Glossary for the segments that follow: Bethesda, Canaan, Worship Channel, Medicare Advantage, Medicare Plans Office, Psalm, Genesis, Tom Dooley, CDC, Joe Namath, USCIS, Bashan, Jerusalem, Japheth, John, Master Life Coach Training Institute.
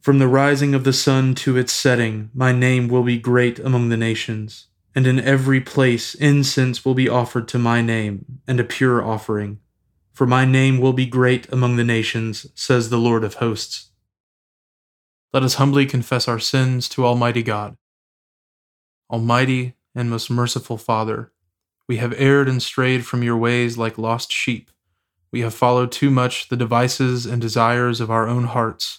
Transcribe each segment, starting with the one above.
From the rising of the sun to its setting, my name will be great among the nations, and in every place incense will be offered to my name, and a pure offering. For my name will be great among the nations, says the Lord of hosts. Let us humbly confess our sins to Almighty God. Almighty and most merciful Father, we have erred and strayed from your ways like lost sheep. We have followed too much the devices and desires of our own hearts.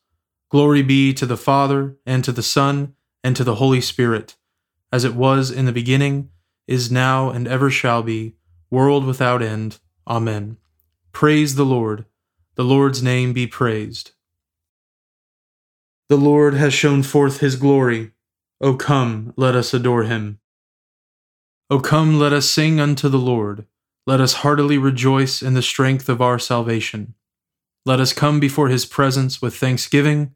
Glory be to the Father, and to the Son, and to the Holy Spirit, as it was in the beginning, is now, and ever shall be, world without end. Amen. Praise the Lord. The Lord's name be praised. The Lord has shown forth his glory. O come, let us adore him. O come, let us sing unto the Lord. Let us heartily rejoice in the strength of our salvation. Let us come before his presence with thanksgiving,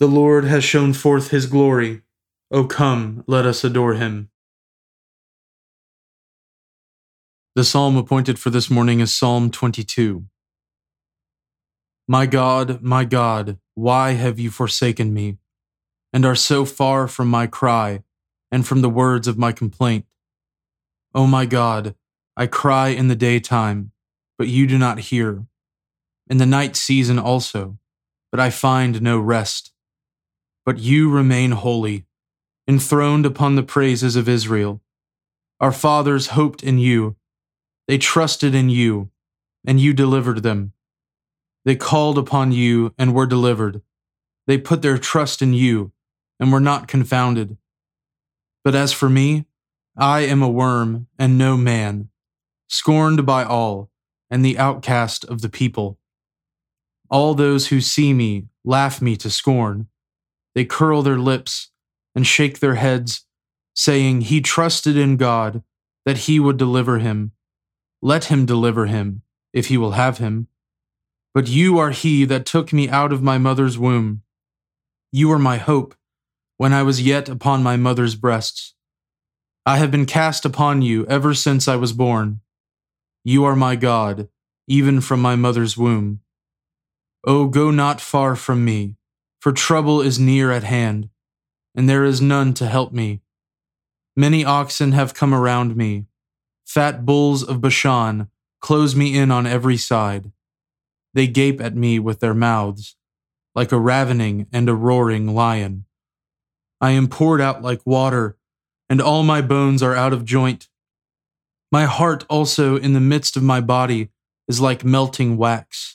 The Lord has shown forth his glory. O come, let us adore him. The psalm appointed for this morning is Psalm 22. My God, why have you forsaken me, and are so far from my cry, and from the words of my complaint? O my God, I cry in the daytime, but you do not hear, in the night season also, but I find no rest. But you remain holy, enthroned upon the praises of Israel. Our fathers hoped in you. They trusted in you, and you delivered them. They called upon you and were delivered. They put their trust in you and were not confounded. But as for me, I am a worm and no man, scorned by all and the outcast of the people. All those who see me laugh me to scorn. They curl their lips and shake their heads, saying, "He trusted in God, that he would deliver him. Let him deliver him, if he will have him. But you are he that took me out of my mother's womb. You are my hope, when I was yet upon my mother's breasts. I have been cast upon you ever since I was born. You are my God, even from my mother's womb. O go not far from me, for trouble is near at hand, and there is none to help me. Many oxen have come around me. Fat bulls of Bashan close me in on every side. They gape at me with their mouths, like a ravening and a roaring lion. I am poured out like water, and all my bones are out of joint. My heart also in the midst of my body is like melting wax.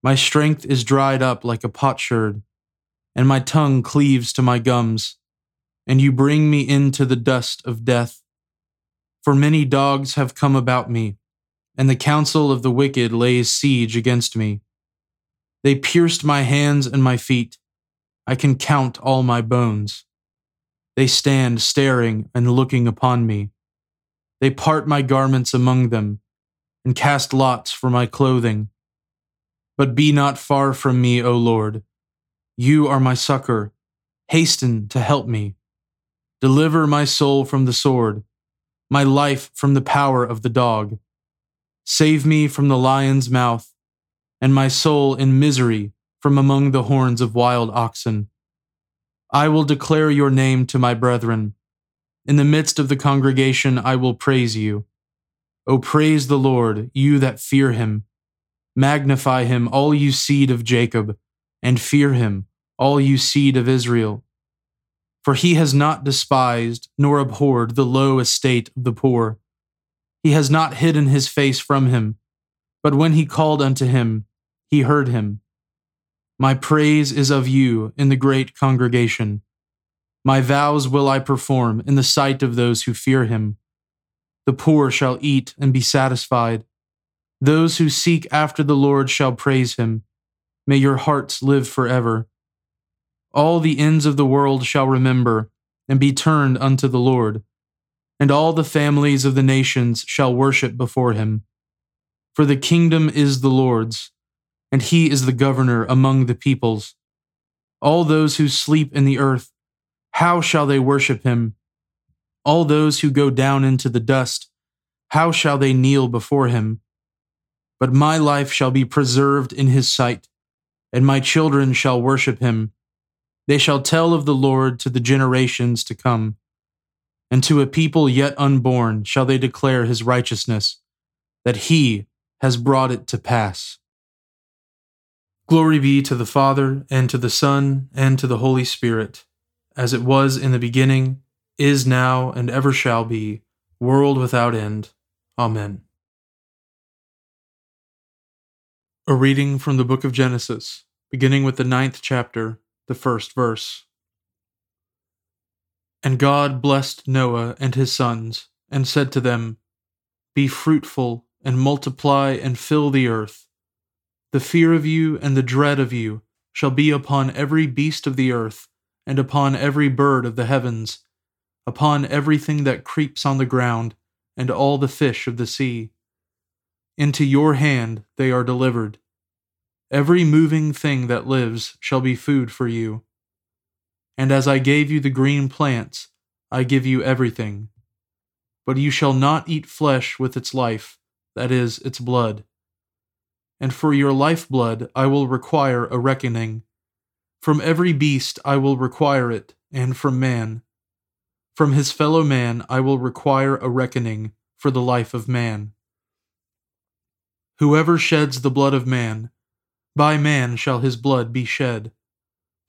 My strength is dried up like a potsherd, and my tongue cleaves to my gums, and you bring me into the dust of death. For many dogs have come about me, and the counsel of the wicked lays siege against me. They pierced my hands and my feet. I can count all my bones. They stand staring and looking upon me. They part my garments among them, and cast lots for my clothing. But be not far from me, O Lord. You are my succor. Hasten to help me. Deliver my soul from the sword, my life from the power of the dog. Save me from the lion's mouth, and my soul in misery from among the horns of wild oxen. I will declare your name to my brethren. In the midst of the congregation I will praise you. O praise the Lord, you that fear him. Magnify him, all you seed of Jacob, and fear him, all you seed of Israel. For he has not despised nor abhorred the low estate of the poor. He has not hidden his face from him, but when he called unto him, he heard him. My praise is of you in the great congregation. My vows will I perform in the sight of those who fear him. The poor shall eat and be satisfied. Those who seek after the Lord shall praise him. May your hearts live forever. All the ends of the world shall remember and be turned unto the Lord, and all the families of the nations shall worship before him. For the kingdom is the Lord's, and he is the governor among the peoples. All those who sleep in the earth, how shall they worship him? All those who go down into the dust, how shall they kneel before him? But my life shall be preserved in his sight, and my children shall worship him. They shall tell of the Lord to the generations to come, and to a people yet unborn shall they declare his righteousness, that he has brought it to pass. Glory be to the Father, and to the Son, and to the Holy Spirit, as it was in the beginning, is now, and ever shall be, world without end. Amen. A reading from the book of Genesis, beginning with the 9th chapter, the 1st verse. And God blessed Noah and his sons, and said to them, Be fruitful, and multiply, and fill the earth. The fear of you and the dread of you shall be upon every beast of the earth, and upon every bird of the heavens, upon everything that creeps on the ground, and all the fish of the sea. Into your hand they are delivered. Every moving thing that lives shall be food for you. And as I gave you the green plants, I give you everything. But you shall not eat flesh with its life, that is, its blood. And for your lifeblood I will require a reckoning. From every beast I will require it, and from man. From his fellow man I will require a reckoning for the life of man. Whoever sheds the blood of man, by man shall his blood be shed,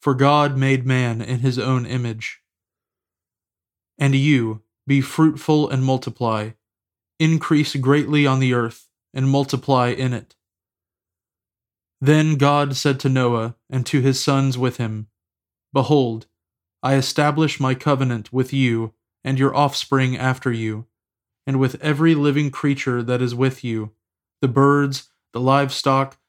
for God made man in his own image. And you, be fruitful and multiply, increase greatly on the earth, and multiply in it. Then God said to Noah and to his sons with him, Behold, I establish my covenant with you and your offspring after you, and with every living creature that is with you, the birds, the livestock,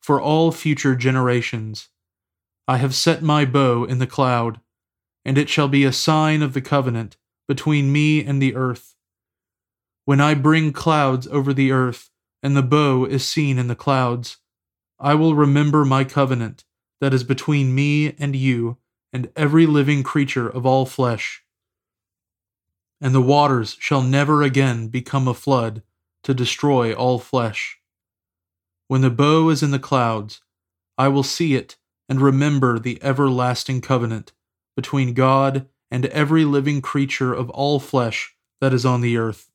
for all future generations. I have set my bow in the cloud, and it shall be a sign of the covenant between me and the earth. When I bring clouds over the earth, and the bow is seen in the clouds, I will remember my covenant that is between me and you and every living creature of all flesh. And the waters shall never again become a flood to destroy all flesh. When the bow is in the clouds, I will see it and remember the everlasting covenant between God and every living creature of all flesh that is on the earth.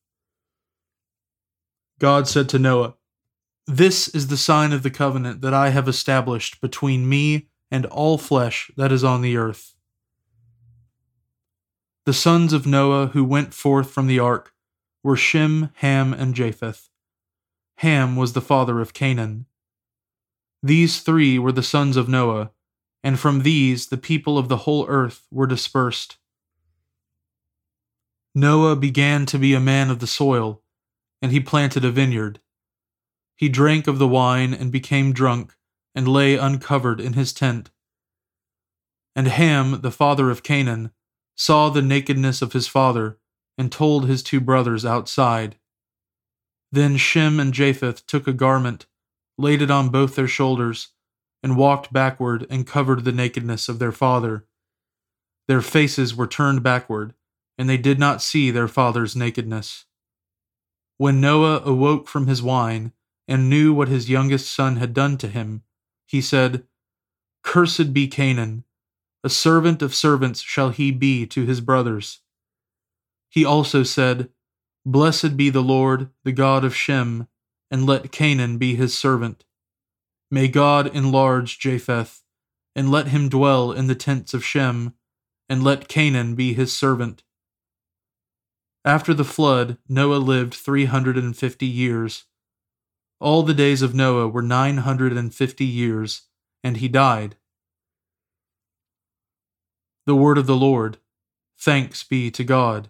God said to Noah, "This is the sign of the covenant that I have established between me and all flesh that is on the earth. The sons of Noah who went forth from the ark were Shem, Ham, and Japheth. Ham was the father of Canaan. These three were the sons of Noah, and from these the people of the whole earth were dispersed. Noah began to be a man of the soil, and he planted a vineyard. He drank of the wine and became drunk, and lay uncovered in his tent. And Ham, the father of Canaan, saw the nakedness of his father, and told his two brothers outside. Then Shem and Japheth took a garment, laid it on both their shoulders, and walked backward and covered the nakedness of their father. Their faces were turned backward, and they did not see their father's nakedness. When Noah awoke from his wine, and knew what his youngest son had done to him, he said, 'Cursed be Canaan, a servant of servants shall he be to his brothers.' He also said, 'Blessed be the Lord, the God of Shem, and let Canaan be his servant. May God enlarge Japheth, and let him dwell in the tents of Shem, and let Canaan be his servant.' After the flood, Noah lived 350 years. All the days of Noah were 950 years, and he died." The word of the Lord. Thanks be to God.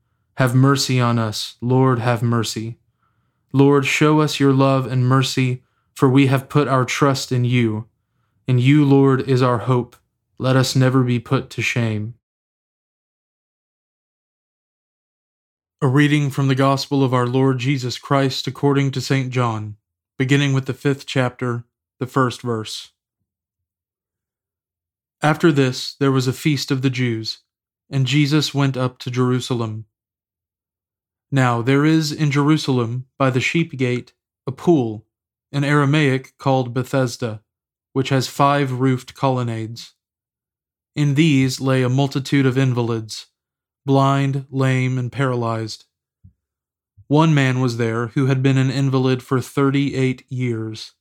Have mercy on us, Lord, have mercy. Lord, show us your love and mercy, for we have put our trust in you. In you, Lord, is our hope. Let us never be put to shame. A reading from the Gospel of our Lord Jesus Christ according to St. John, beginning with the 5th chapter, the 1st verse. After this, there was a feast of the Jews, and Jesus went up to Jerusalem. Now there is in Jerusalem, by the sheep gate, a pool, in Aramaic called Bethesda, which has 5 roofed colonnades. In these lay a multitude of invalids, blind, lame, and paralyzed. One man was there who had been an invalid for 38 years.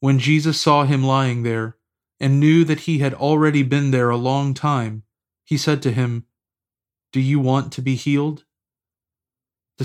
When Jesus saw him lying there, and knew that he had already been there a long time, he said to him, "Do you want to be healed?" The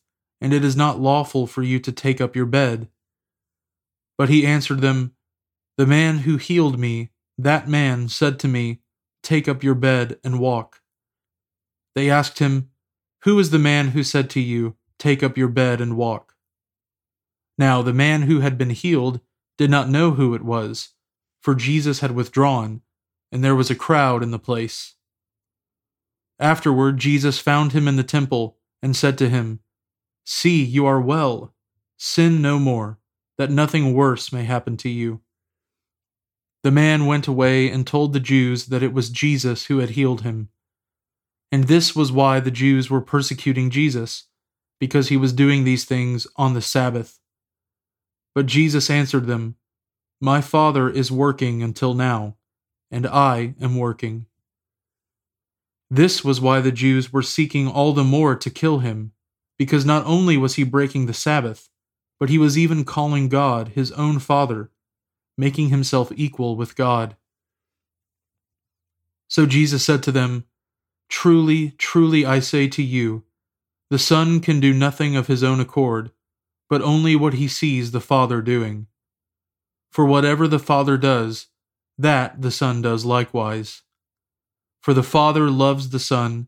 and it is not lawful for you to take up your bed." But he answered them, "The man who healed me, that man said to me, 'Take up your bed and walk.'" They asked him, "Who is the man who said to you, 'Take up your bed and walk'?" Now the man who had been healed did not know who it was, for Jesus had withdrawn, and there was a crowd in the place. Afterward Jesus found him in the temple and said to him, "See, you are well. Sin no more, that nothing worse may happen to you." The man went away and told the Jews that it was Jesus who had healed him. And this was why the Jews were persecuting Jesus, because he was doing these things on the Sabbath. But Jesus answered them, "My Father is working until now, and I am working." This was why the Jews were seeking all the more to kill him, because not only was he breaking the Sabbath, but he was even calling God his own Father, making himself equal with God. So Jesus said to them, "Truly, truly, I say to you, the Son can do nothing of his own accord, but only what he sees the Father doing. For whatever the Father does, that the Son does likewise. For the Father loves the Son,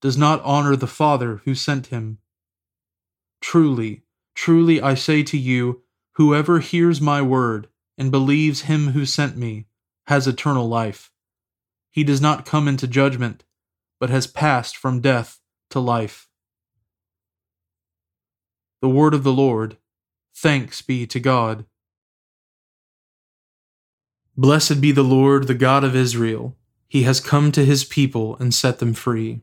does not honor the Father who sent him. Truly, truly, I say to you, whoever hears my word and believes him who sent me has eternal life. He does not come into judgment, but has passed from death to life." The word of the Lord. Thanks be to God. Blessed be the Lord, the God of Israel. He has come to his people and set them free.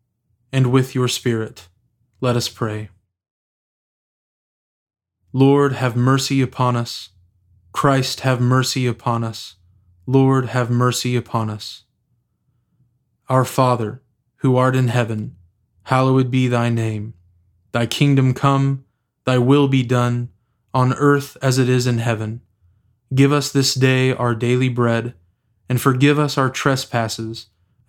and with your spirit. Let us pray. Lord, have mercy upon us. Christ, have mercy upon us. Lord, have mercy upon us. Our Father, who art in heaven, hallowed be thy name. Thy kingdom come, thy will be done, on earth as it is in heaven. Give us this day our daily bread, and forgive us our trespasses,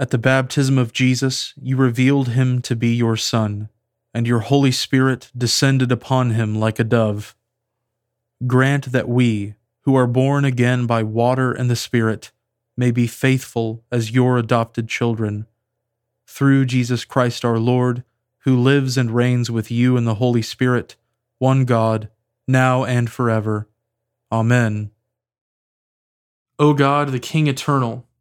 at the baptism of Jesus, you revealed him to be your Son, and your Holy Spirit descended upon him like a dove. Grant that we, who are born again by water and the Spirit, may be faithful as your adopted children. Through Jesus Christ our Lord, who lives and reigns with you in the Holy Spirit, one God, now and forever. Amen. O God, the King eternal,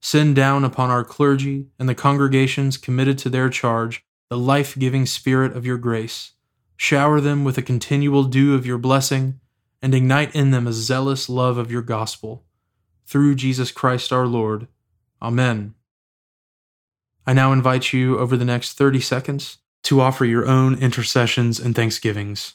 send down upon our clergy and the congregations committed to their charge the life-giving Spirit of your grace. Shower them with a continual dew of your blessing, and ignite in them a zealous love of your gospel. Through Jesus Christ our Lord. Amen. I now invite you over the next 30 seconds to offer your own intercessions and thanksgivings.